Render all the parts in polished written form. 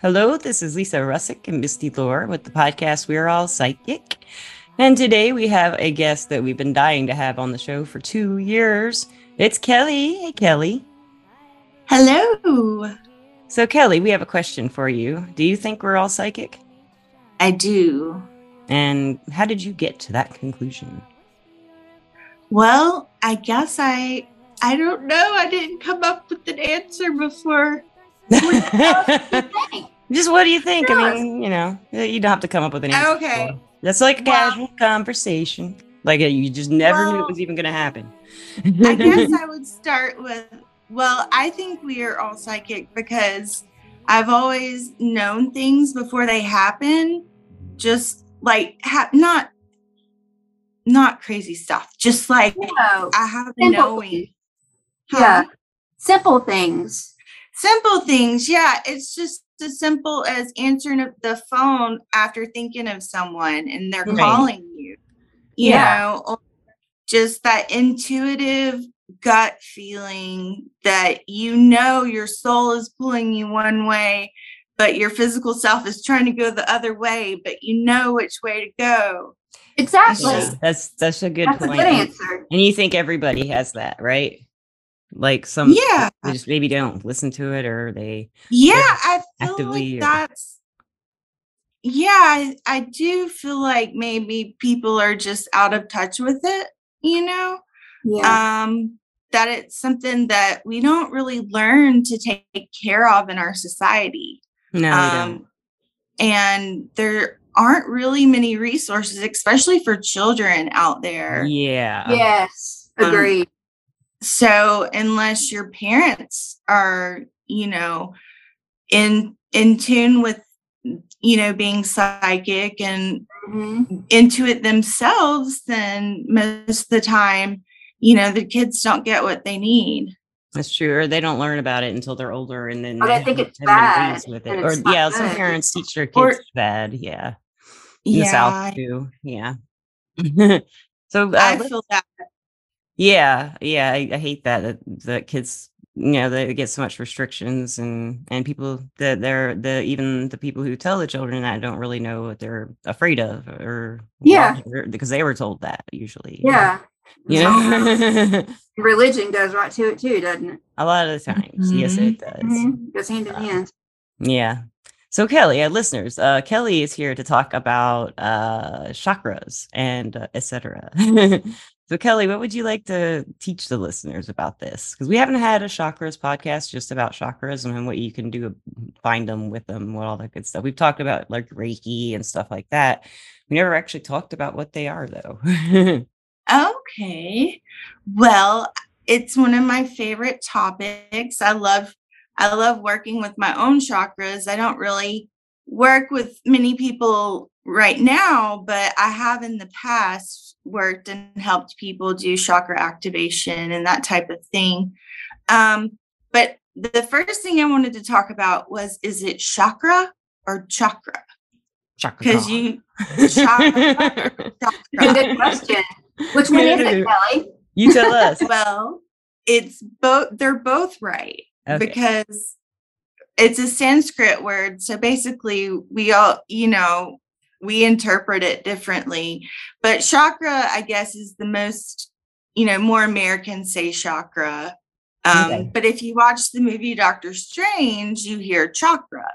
Hello, this is Lisa Russick and Misty Lore with the podcast We're All Psychic. And today we have a guest that we've been dying to have on the show for 2 years. It's Kelly. Hey, Kelly. Hello. So, Kelly, we have a question for you. Do you think we're all psychic? I do. And how did you get to that conclusion? Well, I guess I don't know. I didn't come up with an answer before. Just what do you think? I mean, you know, you don't have to come up with an answer. Okay. That's like a casual conversation. Like you just never knew it was even going to happen. I guess I would start with, I think we are all psychic because I've always known things before they happen. Just like, not crazy stuff. Just like, I have knowing. Huh? Yeah. Simple things. Simple things, yeah. It's just as simple as answering the phone after thinking of someone and they're calling you. You know, or just that intuitive gut feeling that you know your soul is pulling you one way, but your physical self is trying to go the other way, but you know which way to go. Exactly. Yeah, that's a good point. That's a good answer. And you think everybody has that, right? Like some, they just maybe don't listen to it, or they, I feel actively like that's, I do feel like maybe people are just out of touch with it, you know, that it's something that we don't really learn to take care of in our society. No, and there aren't really many resources, especially for children out there. Yeah. Yes. Agreed. So unless your parents are, you know, in tune with, you know, being psychic and into it themselves, then most of the time, you know, the kids don't get what they need. That's true. Or they don't learn about it until they're older. And then I think it's bad. With it. Or, some parents teach their kids bad. Yeah. In the South, too. Yeah. So I feel that. Yeah. Yeah. I hate that kids, you know, they get so much restrictions and people that even the people who tell the children that don't really know what they're afraid of or because they were told that usually. Yeah. You know, religion goes right to it too, doesn't it? A lot of the times. Mm-hmm. Yes, it does. Mm-hmm. Goes hand in hand. Yeah. So Kelly, listeners, Kelly is here to talk about chakras and etc. So, Kelly, what would you like to teach the listeners about this? Because we haven't had a chakras podcast just about chakras and what you can do, find them, with them, what all that good stuff. We've talked about like Reiki and stuff like that. We never actually talked about what they are, though. Okay. Well, it's one of my favorite topics. I love working with my own chakras. I don't really work with many people right now, but I have in the past worked and helped people do chakra activation and that type of thing. But the first thing I wanted to talk about was, is it chakra or chakra? Chakra. Because you chakra. Good question. Which one is it, Kelly? You tell us. Well, it's both. They're both right because it's a Sanskrit word. So basically, we all, you know, we interpret it differently, but chakra, I guess, is the most, you know, more Americans say chakra. But if you watch the movie Doctor Strange, you hear chakra.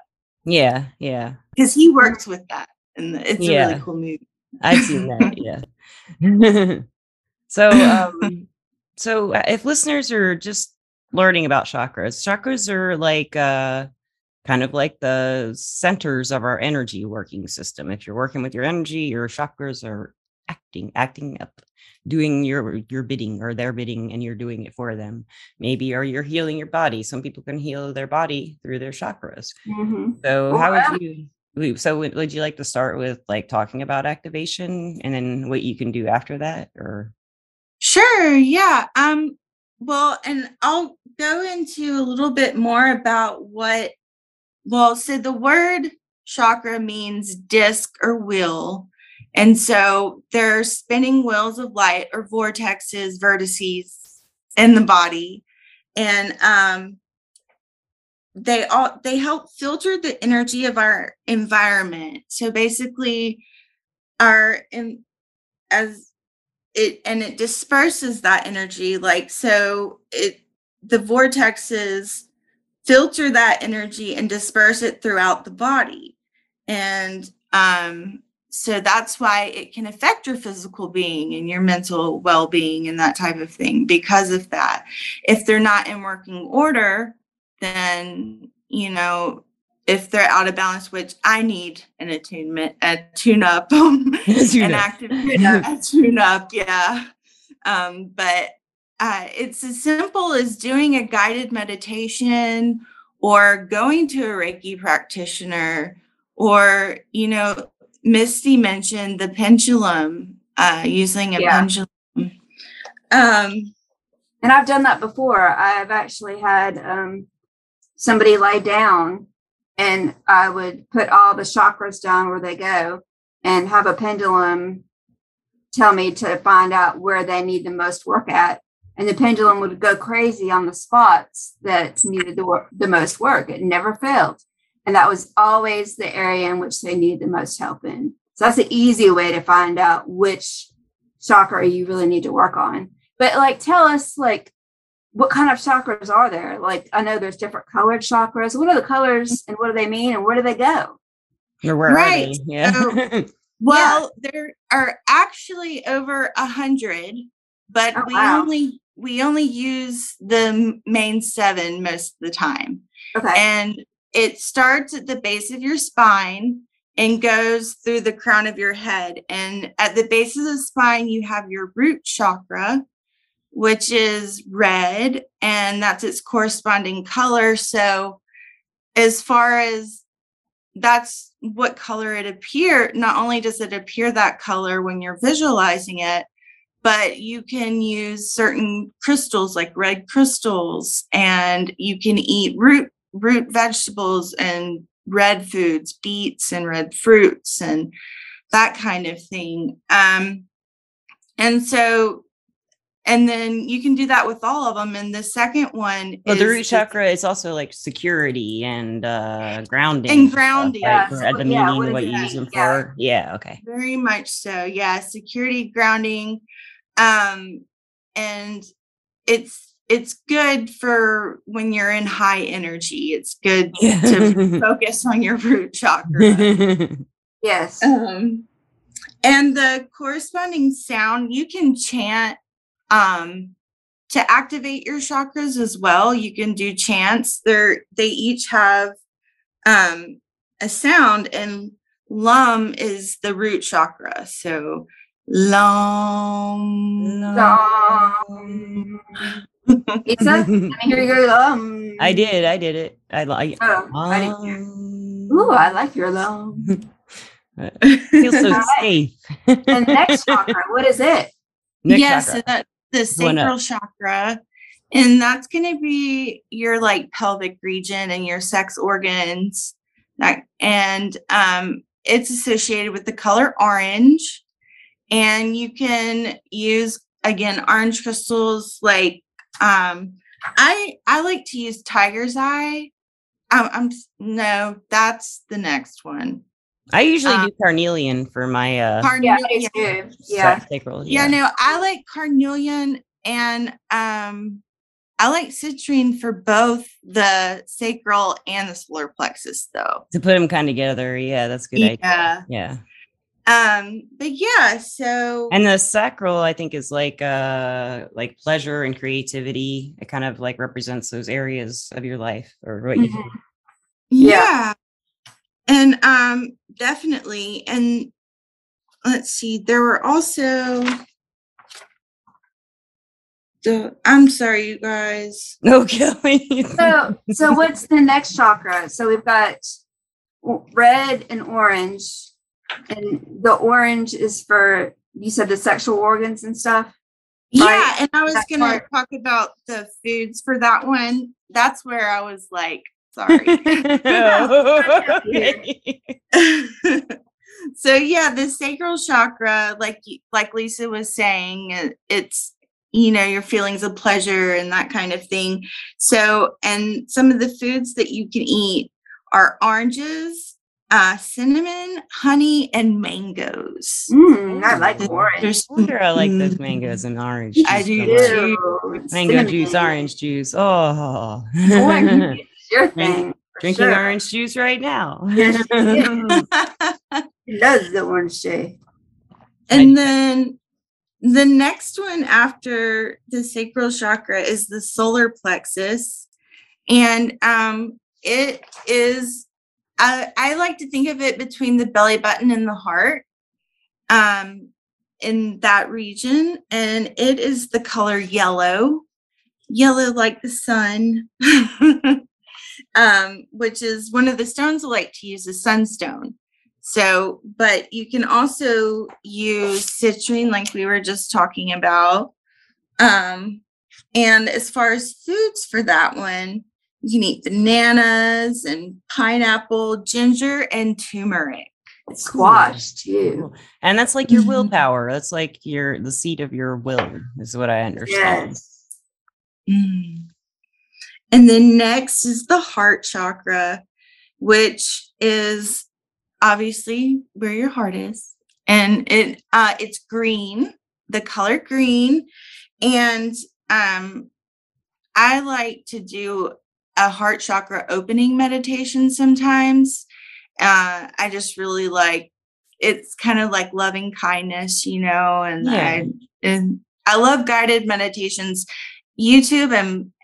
Yeah, yeah. Because he works with that, and it's a really cool movie. I've seen that. Yeah. So if listeners are just learning about chakras are like, kind of like the centers of our energy working system. If you're working with your energy, your chakras are acting up, doing your bidding or their bidding, and you're doing it for them. Maybe, or you're healing your body. Some people can heal their body through their chakras. Mm-hmm. So would you like to start with like talking about activation and then what you can do after that? Or sure. Yeah. Well, and I'll go into a little bit more about so the word chakra means disc or wheel. And so there are spinning wheels of light or vortexes, vertices in the body. And they help filter the energy of our environment. So basically it disperses that energy. Like, so the vortexes filter that energy and disperse it throughout the body. And so that's why it can affect your physical being and your mental well-being and that type of thing, because of that. If they're not in working order, then, you know, if they're out of balance, which I need an attunement, a tune-up, an active tune-up, a tune-up, yeah. But it's as simple as doing a guided meditation or going to a Reiki practitioner, or, you know, Misty mentioned the pendulum, using a pendulum. And I've done that before. I've actually had somebody lay down, and I would put all the chakras down where they go and have a pendulum tell me to find out where they need the most work at. And the pendulum would go crazy on the spots that needed the most work. It never failed. And that was always the area in which they needed the most help in. So that's an easy way to find out which chakra you really need to work on. But like, tell us, like, what kind of chakras are there? Like, I know there's different colored chakras. What are the colors, and what do they mean, and where do they go? Or where are they? Yeah. So, well, there are actually over 100, but we only use the main 7 most of the time. Okay. And it starts at the base of your spine and goes through the crown of your head. And at the base of the spine, you have your root chakra, which is red, and that's its corresponding color. So as far as that's what color it appears, not only does it appear that color when you're visualizing it, but you can use certain crystals like red crystals, and you can eat root vegetables and red foods, beets and red fruits and that kind of thing. And then you can do that with all of them. And the second one is the root chakra is also like security and grounding. And grounding. Right? Yeah. At the meaning, what you use them for. Yeah. Okay. Very much so. Yeah. Security, grounding. And it's good for when you're in high energy. It's good to focus on your root chakra. Yes. And the corresponding sound, you can chant. To activate your chakras as well, you can do chants. They each have a sound, and lum is the root chakra. So lum. I did it. Ooh, I like your lum. It feels so safe. The next chakra, what is it? Next chakra. So the sacral chakra, and that's going to be your like pelvic region and your sex organs. And it's associated with the color orange, and you can use, again, orange crystals. Like, I like to use tiger's eye. No, that's the next one. I usually do carnelian for my carnelian. Sacral. Yeah. No, I like carnelian, and I like citrine for both the sacral and the solar plexus, though. To put them kind of together, yeah, that's a good idea. Yeah. And the sacral, I think, is like pleasure and creativity. It kind of like represents those areas of your life or what you do. Yeah. And definitely. And let's see, there were also I'm sorry, you guys. No killing. So what's the next chakra? So we've got red and orange, and the orange is for, you said, the sexual organs and stuff. Yeah. Right? And I was going to talk about the foods for that one. That's where I was like, sorry. So yeah, the sacral chakra, like Lisa was saying, it's you know, your feelings of pleasure and that kind of thing. So, and some of the foods that you can eat are oranges, cinnamon, honey, and mangoes. I like orange. There's I like those mangoes and orange juice. I do too. Mango juice, orange juice. Oh, orange juice, your thing. Drinking orange juice right now. Yes, he loves the orange juice. And then the next one after the sacral chakra is the solar plexus. And it is, I like to think of it between the belly button and the heart, in that region. And it is the color yellow, yellow like the sun, which is one of the stones I like to use, a sunstone. So, but you can also use citrine, like we were just talking about. And as far as foods for that one, you can eat bananas and pineapple, ginger, and turmeric. Squash too. And that's like your willpower. That's like your the seat of your will, is what I understand. Yes. And then next is the heart chakra, which is obviously where your heart is, and it's green, the color green. And I like to do a heart chakra opening meditation sometimes. I just really like, it's kind of like loving kindness, you know, and I love guided meditations. YouTube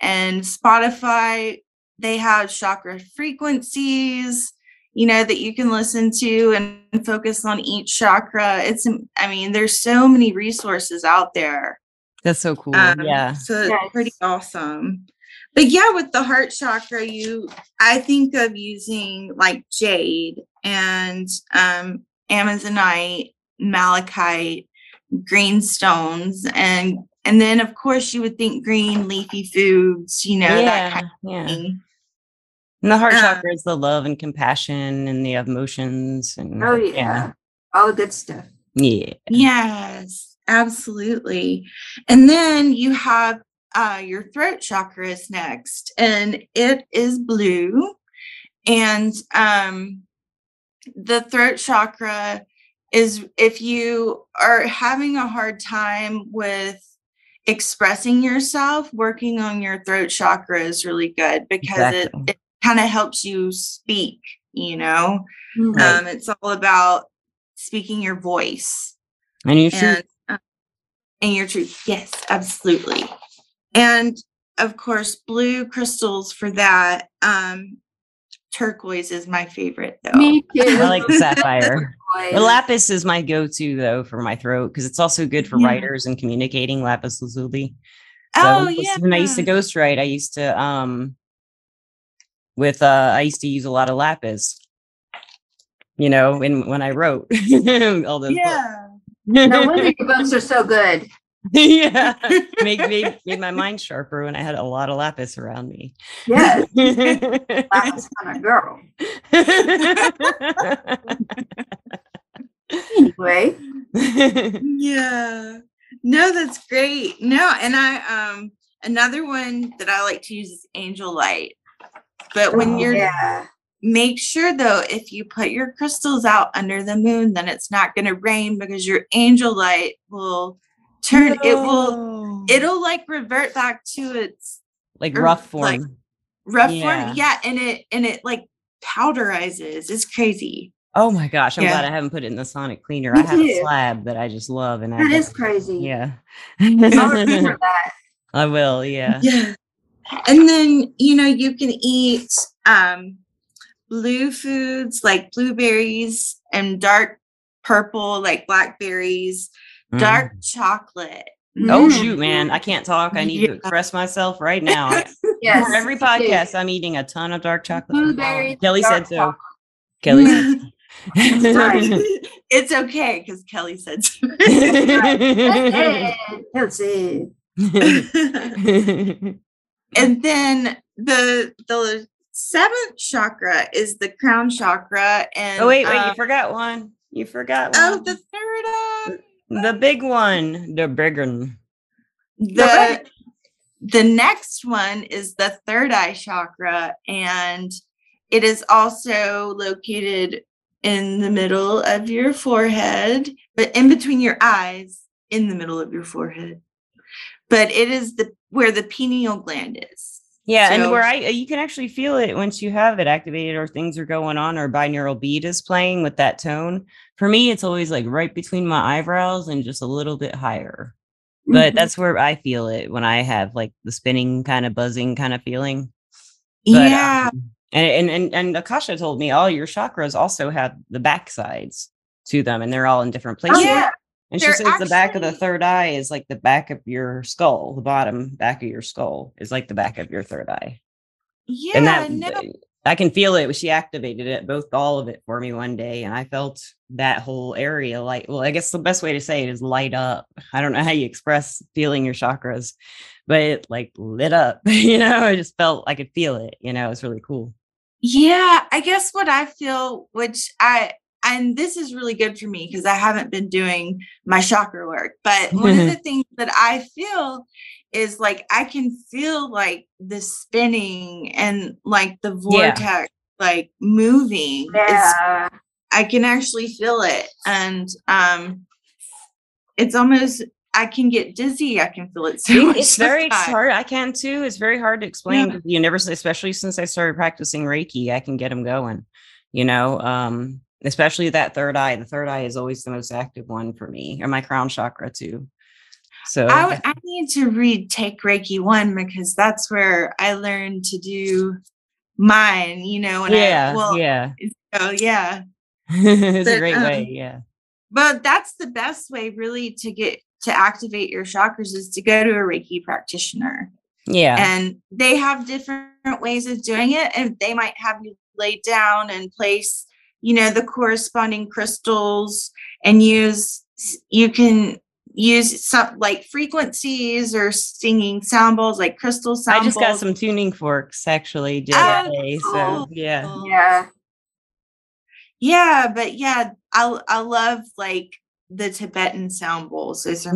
and Spotify, they have chakra frequencies, you know, that you can listen to and focus on each chakra. It's, I mean, there's so many resources out there. That's so cool. So it's pretty awesome. But yeah, with the heart chakra, I think of using like jade and amazonite, malachite, green stones, and then of course you would think green leafy foods, you know, that kind of thing. And the heart chakra is the love and compassion and the emotions. And, all good stuff. Yeah. Yes, absolutely. And then you have your throat chakra is next, and it is blue. And the throat chakra is if you are having a hard time with expressing yourself, working on your throat chakra is really good because it kind of helps you speak, you know. It's all about speaking your voice and your truth. And your truth. Yes, absolutely. And of course, blue crystals for that. Turquoise is my favorite, though. Me too. I like the sapphire. The lapis is my go-to, though, for my throat, because it's also good for writers and communicating, lapis lazuli. When I used to ghostwrite, I used to I used to use a lot of lapis, you know, when I wrote all those books. No wonder your books are so good. Made my mind sharper when I had a lot of lapis around me. Yes, lapis on a girl. Anyway, no, that's great. No, and I another one that I like to use is angel light. But when make sure though, if you put your crystals out under the moon, then it's not going to rain because your angel light will. It'll like revert back to its like rough form. And it like powderizes. It's crazy. Oh my gosh. I'm glad I haven't put it in the sonic cleaner. I have a slab that I just love, and that is crazy. Yeah. I'll remember that. I will, yeah. And then, you know, you can eat blue foods like blueberries and dark purple like blackberries. Dark chocolate. Oh, shoot, man. I can't talk. I need to express myself right now. Yes. For every podcast, I'm eating a ton of dark chocolate. Blueberry. Kelly said so. Chocolate. Kelly said so. It's okay because Kelly said so. That's it. And then the seventh chakra is the crown chakra. And you forgot one. The third one. The big one, the big one. The next one is the third eye chakra, and it is also located in the middle of your forehead, but in between your eyes, in the middle of your forehead. But it is where the pineal gland is. Yeah, so, and where you can actually feel it once you have it activated, or things are going on, or binaural beat is playing with that tone. For me, it's always like right between my eyebrows and just a little bit higher. But that's where I feel it when I have like the spinning kind of buzzing kind of feeling. But, yeah. And Akasha told me all your chakras also have the back sides to them, and they're all in different places. Oh, yeah. And she says the back of the third eye is like the back of your skull. The bottom back of your skull is like the back of your third eye. Yeah. And I can feel it. She activated it, all of it for me one day. And I felt that whole area like, well, I guess the best way to say it is light up. I don't know how you express feeling your chakras, but it like lit up, I just felt I could feel it, it's really cool. Yeah. I guess what I feel, and this is really good for me because I haven't been doing my chakra work, but one of the things that I feel is like, I can feel like the spinning and like the vortex, like moving. Yeah. I can actually feel it. And it's almost, I can get dizzy. I can feel it. So it's very hard. I can too. It's very hard to explain. Yeah. Especially since I started practicing Reiki, I can get them going, especially that third eye. The third eye is always the most active one for me, or my crown chakra too. So I need to retake Reiki 1 because that's where I learned to do mine, So yeah. It's a great way. Yeah. But that's the best way really to get to activate your chakras is to go to a Reiki practitioner. Yeah. And they have different ways of doing it. And they might have you lay down and place, the corresponding crystals and you can use some like frequencies or singing sound bowls, like crystal sound bowls. I just got some tuning forks actually today. Cool. So I love like the Tibetan sound bowls. Those are I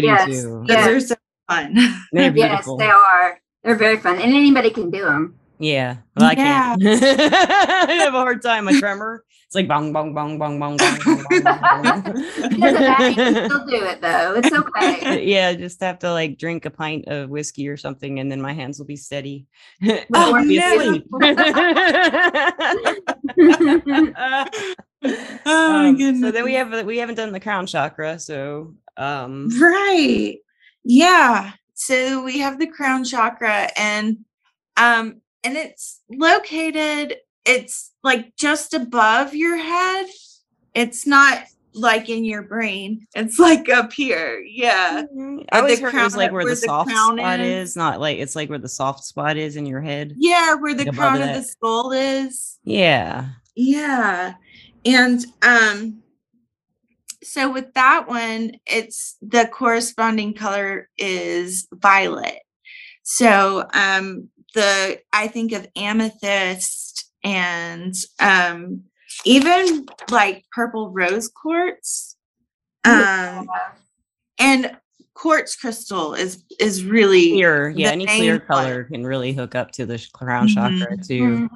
do too. Yes. They're so fun. They're beautiful. Yes, they are. They're very fun, and anybody can do them. Yeah, well, I can't. I have a hard time. A tremor. It's like bong, bong, bong, bong, bong, bong, bong, bong, bong. It doesn't matter. You can still do it though. It's okay. Yeah, just have to like drink a pint of whiskey or something, and then my hands will be steady. Oh no! Oh my goodness! So then we haven't done the crown chakra, so right? Yeah. So we have the crown chakra and it's located, it's like just above your head. It's not like in your brain. It's like up here. Yeah. Mm-hmm. I always heard it was like where the soft spot is. Not like, it's like where the soft spot is in your head. Yeah. Where the crown of the skull is. Yeah. Yeah. And, so with that one, it's the corresponding color is violet. So, I think of amethyst and even like purple rose quartz, and quartz crystal is really clear. Yeah, any clear color can really hook up to the crown chakra too.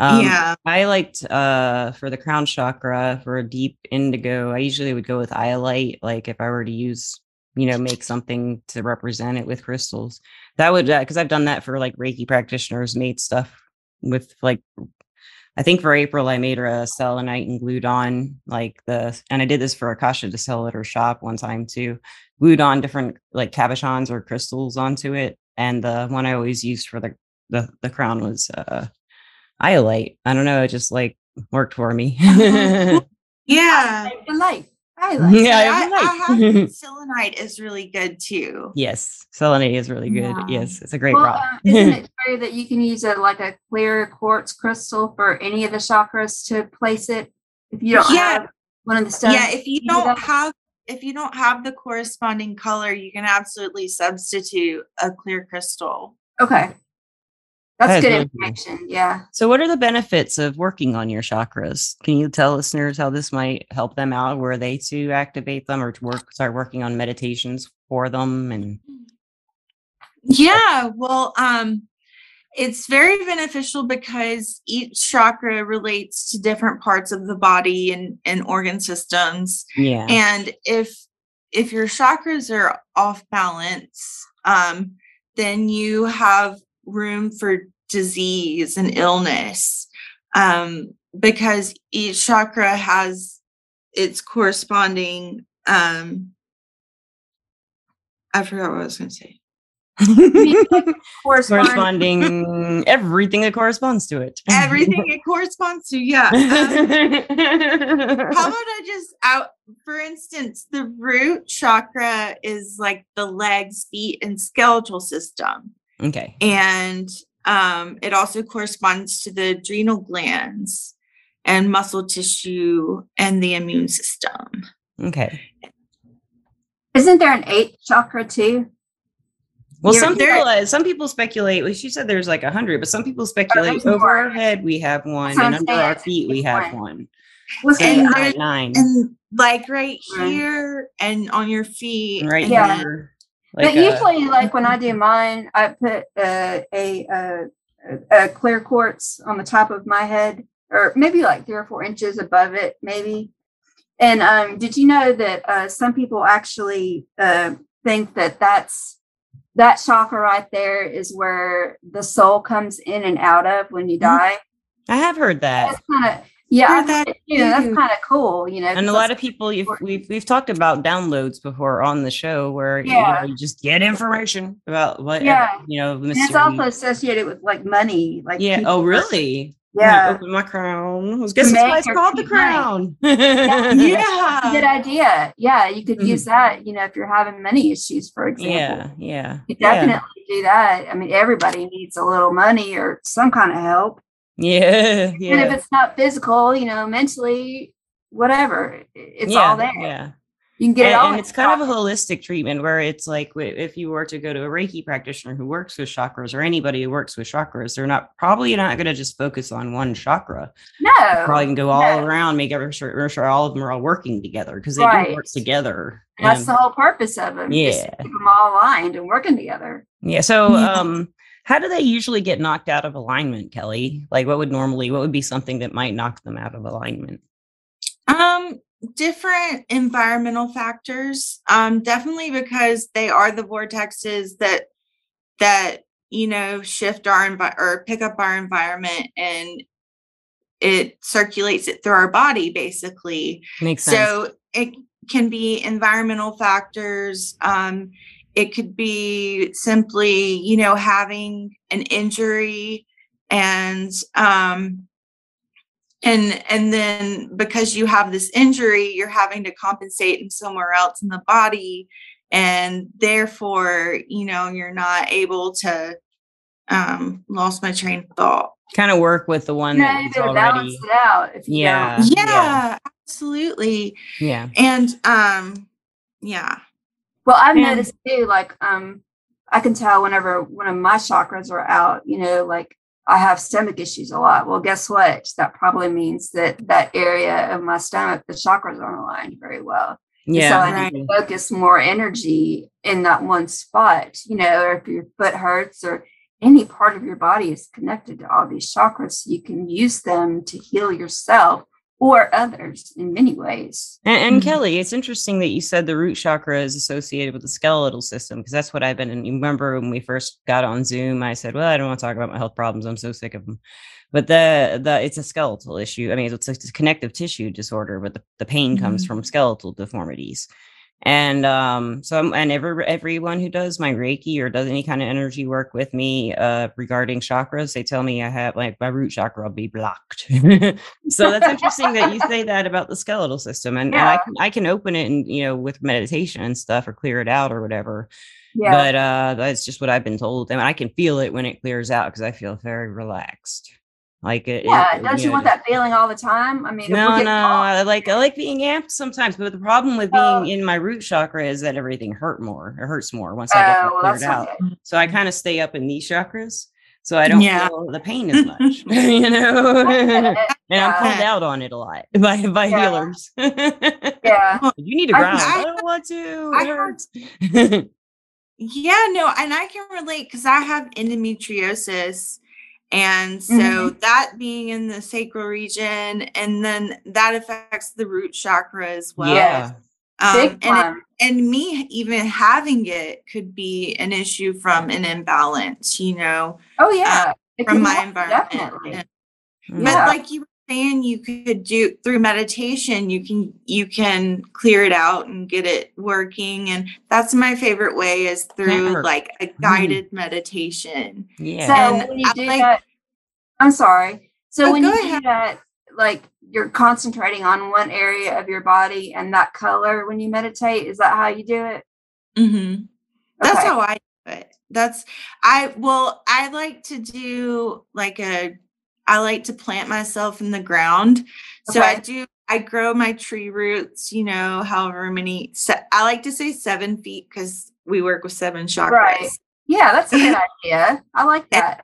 Mm-hmm. I liked for the crown chakra for a deep indigo. I usually would go with iolite, like if I were to use, make something to represent it with crystals. That would, because I've done that for like Reiki practitioners, made stuff with like, I think for April, I made her a selenite and glued on and I did this for Akasha to sell at her shop one time too, glued on different like cabochons or crystals onto it. And the one I always used for the crown was iolite. I don't know. It just like worked for me. Yeah. Iolite. Yeah, selenite is really good too. Yes, selenite is really good. Yeah. Yes, it's a great rock. Isn't it true that you can use a clear quartz crystal for any of the chakras to place it if you don't have one of the stones? Yeah, if you don't have the corresponding color, you can absolutely substitute a clear crystal. Okay. That's good information. Yeah. So what are the benefits of working on your chakras? Can you tell listeners how this might help them out? Were they to activate them or to start working on meditations for them? And yeah, well, it's very beneficial because each chakra relates to different parts of the body and organ systems. Yeah. And if your chakras are off balance, then you have room for disease and illness, because each chakra has its corresponding, I forgot what I was going to say. corresponding everything that corresponds to it. Everything it corresponds to, yeah. How about I just out? For instance, the root chakra is like the legs, feet, and skeletal system. Okay, and it also corresponds to the adrenal glands and muscle tissue and the immune system. Okay, isn't there an eighth chakra too? Well, some people speculate. Well, she said there's like 100, but some people speculate over our head we have one, and under our feet we have one. And 9, and like right here, and on your feet, right here. Like, but usually, like when I do mine, I put a clear quartz on the top of my head, or maybe like 3 or 4 inches above it, maybe. And did you know that some people actually think that that chakra right there is where the soul comes in and out of when you die? I have heard that. That's kinda, yeah, that's kind of cool, you know. And a lot of people, we've talked about downloads before on the show, where you know, you just get information about what, you know. And it's also associated with like money, like Oh, really? Yeah. Open my crown. Let's get supplies called the crown. That's a good idea. Yeah, you could use that, you know, if you're having money issues, for example. Yeah. You definitely do that. I mean, everybody needs a little money or some kind of help. Yeah. And if it's not physical, you know, mentally, whatever, it's all there. Yeah. You can get it all. And it's kind of a holistic treatment, where it's like, if you were to go to a Reiki practitioner who works with chakras, or anybody who works with chakras, they're probably not going to just focus on one chakra. No. They probably can go all around, make sure all of them are all working together, because they do work together. And that's the whole purpose of them. Yeah. Just keep them all aligned and working together. Yeah. So, how do they usually get knocked out of alignment, Kelly? Like, what would be something that might knock them out of alignment? Different environmental factors, definitely, because they are the vortexes that you know shift our or pick up our environment, and it circulates it through our body, basically. Makes sense. So it can be environmental factors. It could be simply, you know, having an injury, and then because you have this injury, you're having to compensate in somewhere else in the body, and therefore, you know, you're not able to, lost my train of thought. Kind of work with the one that's already balance it out. If you don't. Yeah, absolutely. Yeah. And, yeah. Well, I've noticed too, like, I can tell whenever one of my chakras are out, you know, like, I have stomach issues a lot. Well, guess what? That probably means that area of my stomach, the chakras aren't aligned very well. Yeah. So I need to focus more energy in that one spot, you know, or if your foot hurts, or any part of your body is connected to all these chakras, you can use them to heal yourself or others in many ways. And Kelly, it's interesting that you said the root chakra is associated with the skeletal system, because that's what I've been. And you remember when we first got on Zoom, I said, well, I don't want to talk about my health problems. I'm so sick of them. But it's a skeletal issue. I mean, it's a connective tissue disorder, but the pain comes from skeletal deformities. And everyone who does my Reiki or does any kind of energy work with me regarding chakras, they tell me I have, like, my root chakra will be blocked. So that's interesting that you say that about the skeletal system, and I can open it, and, you know, with meditation and stuff, or clear it out or whatever. Yeah. But that's just what I've been told, and I can feel it when it clears out, because I feel very relaxed. Like it, yeah, it, don't you know, want that feeling all the time? I mean, no. I like being amped sometimes, but the problem with being in my root chakra is that everything hurts more once I get cleared out. So I kind of stay up in these chakras. So I don't feel the pain as much, you know, and I'm called out on it a lot by healers. You need to ground. I don't want to. It hurts. And I can relate because I have endometriosis. And so that being in the sacral region, and then that affects the root chakra as well. Yeah. And me even having it could be an issue from an imbalance, you know. From my environment. Definitely. But like you were saying, you could do through meditation, you can clear it out and get it working. And that's my favorite way is through like a guided meditation. Yeah. So when you do that, I'm sorry. So when you do that, like you're concentrating on one area of your body and that color when you meditate. Is that how you do it? Mm-hmm. That's how I do it. I like to do I like to plant myself in the ground. Okay. So I grow my tree roots, you know, however many, I like to say 7 feet because we work with 7 chakras. Right. Yeah. That's a good idea. I like that.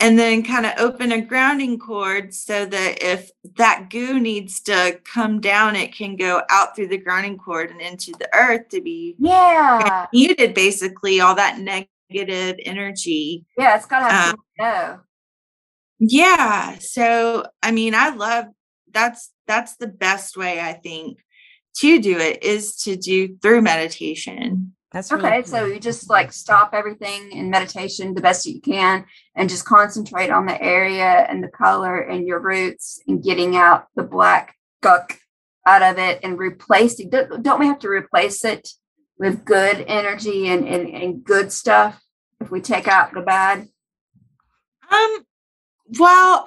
And then kind of open a grounding cord so that if that goo needs to come down, it can go out through the grounding cord and into the earth to be muted, basically, all that negative energy. Yeah, it's got to have to go. Yeah. So, I mean, I love that's the best way, I think, to do it is to do through meditation. That's really cool. So you just like stop everything in meditation the best you can and just concentrate on the area and the color and your roots and getting out the black gunk out of it and replacing. Don't we have to replace it with good energy and good stuff if we take out the bad? Well,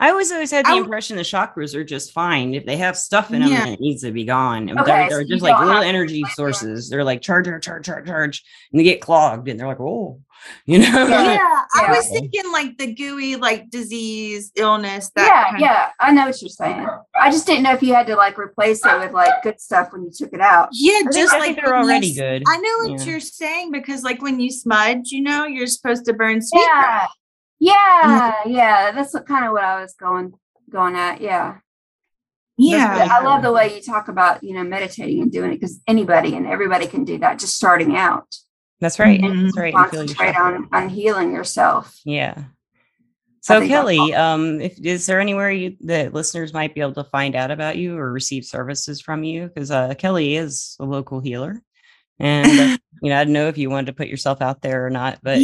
I always had the impression the chakras are just fine. If they have stuff in them, then it needs to be gone. And they're just like little energy sources. They're like charge. And they get clogged. And they're like, oh, you know? Yeah. I was thinking like the gooey, like disease, illness. That kind of. I know what you're saying. I just didn't know if you had to like replace it with like good stuff when you took it out. Yeah, they're already good. I know what you're saying because like when you smudge, you know, you're supposed to burn sweet breath. Yeah. That's kind of what I was going at. Yeah. I love the way you talk about, you know, meditating and doing it because anybody and everybody can do that. Just starting out. That's right. That's right. Concentrate on healing yourself. Yeah. So Kelly, is there anywhere that listeners might be able to find out about you or receive services from you? Because Kelly is a local healer, and you know, I don't know if you wanted to put yourself out there or not, but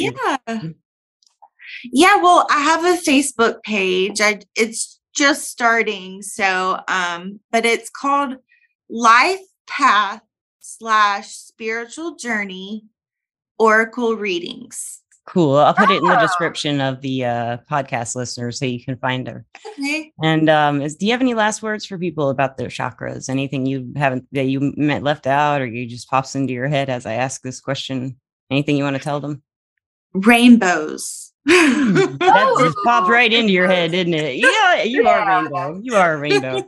yeah, well, I have a Facebook page. It's just starting. So, but it's called Life Path / Spiritual Journey Oracle Readings. Cool. I'll put it in the description of the podcast listeners so you can find her. Okay. And do you have any last words for people about their chakras? Anything you left out or you just pops into your head as I ask this question? Anything you want to tell them? Rainbows. That just popped right into your head, didn't it? Yeah, you are a rainbow.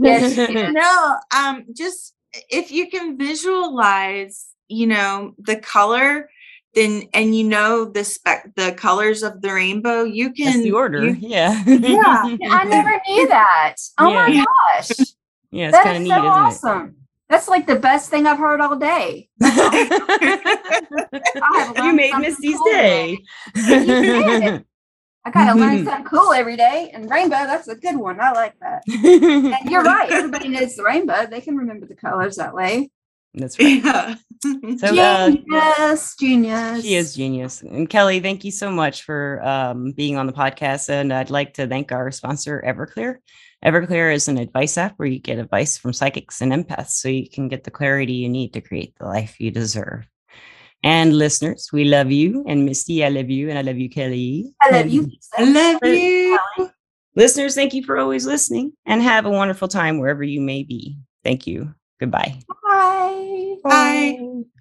Yes, no, just if you can visualize, you know, the color, then and you know the colors of the rainbow, you can. That's the order. Yeah. I never knew that. Oh my gosh. Yeah, it's kind of neat, so isn't it? That's like the best thing I've heard all day. You made Misty's day. I gotta learn something cool every day. And rainbow, that's a good one. I like that. And you're right. Everybody knows the rainbow. They can remember the colors that way. That's right. Yeah. So, genius. She is genius. And Kelly, thank you so much for being on the podcast. And I'd like to thank our sponsor, Everclear. Everclear is an advice app where you get advice from psychics and empaths so you can get the clarity you need to create the life you deserve. And listeners, we love you. And Misty, I love you. And I love you, Kelly. I love you. I love you. Listeners, thank you for always listening and have a wonderful time wherever you may be. Thank you. Goodbye. Bye. Bye.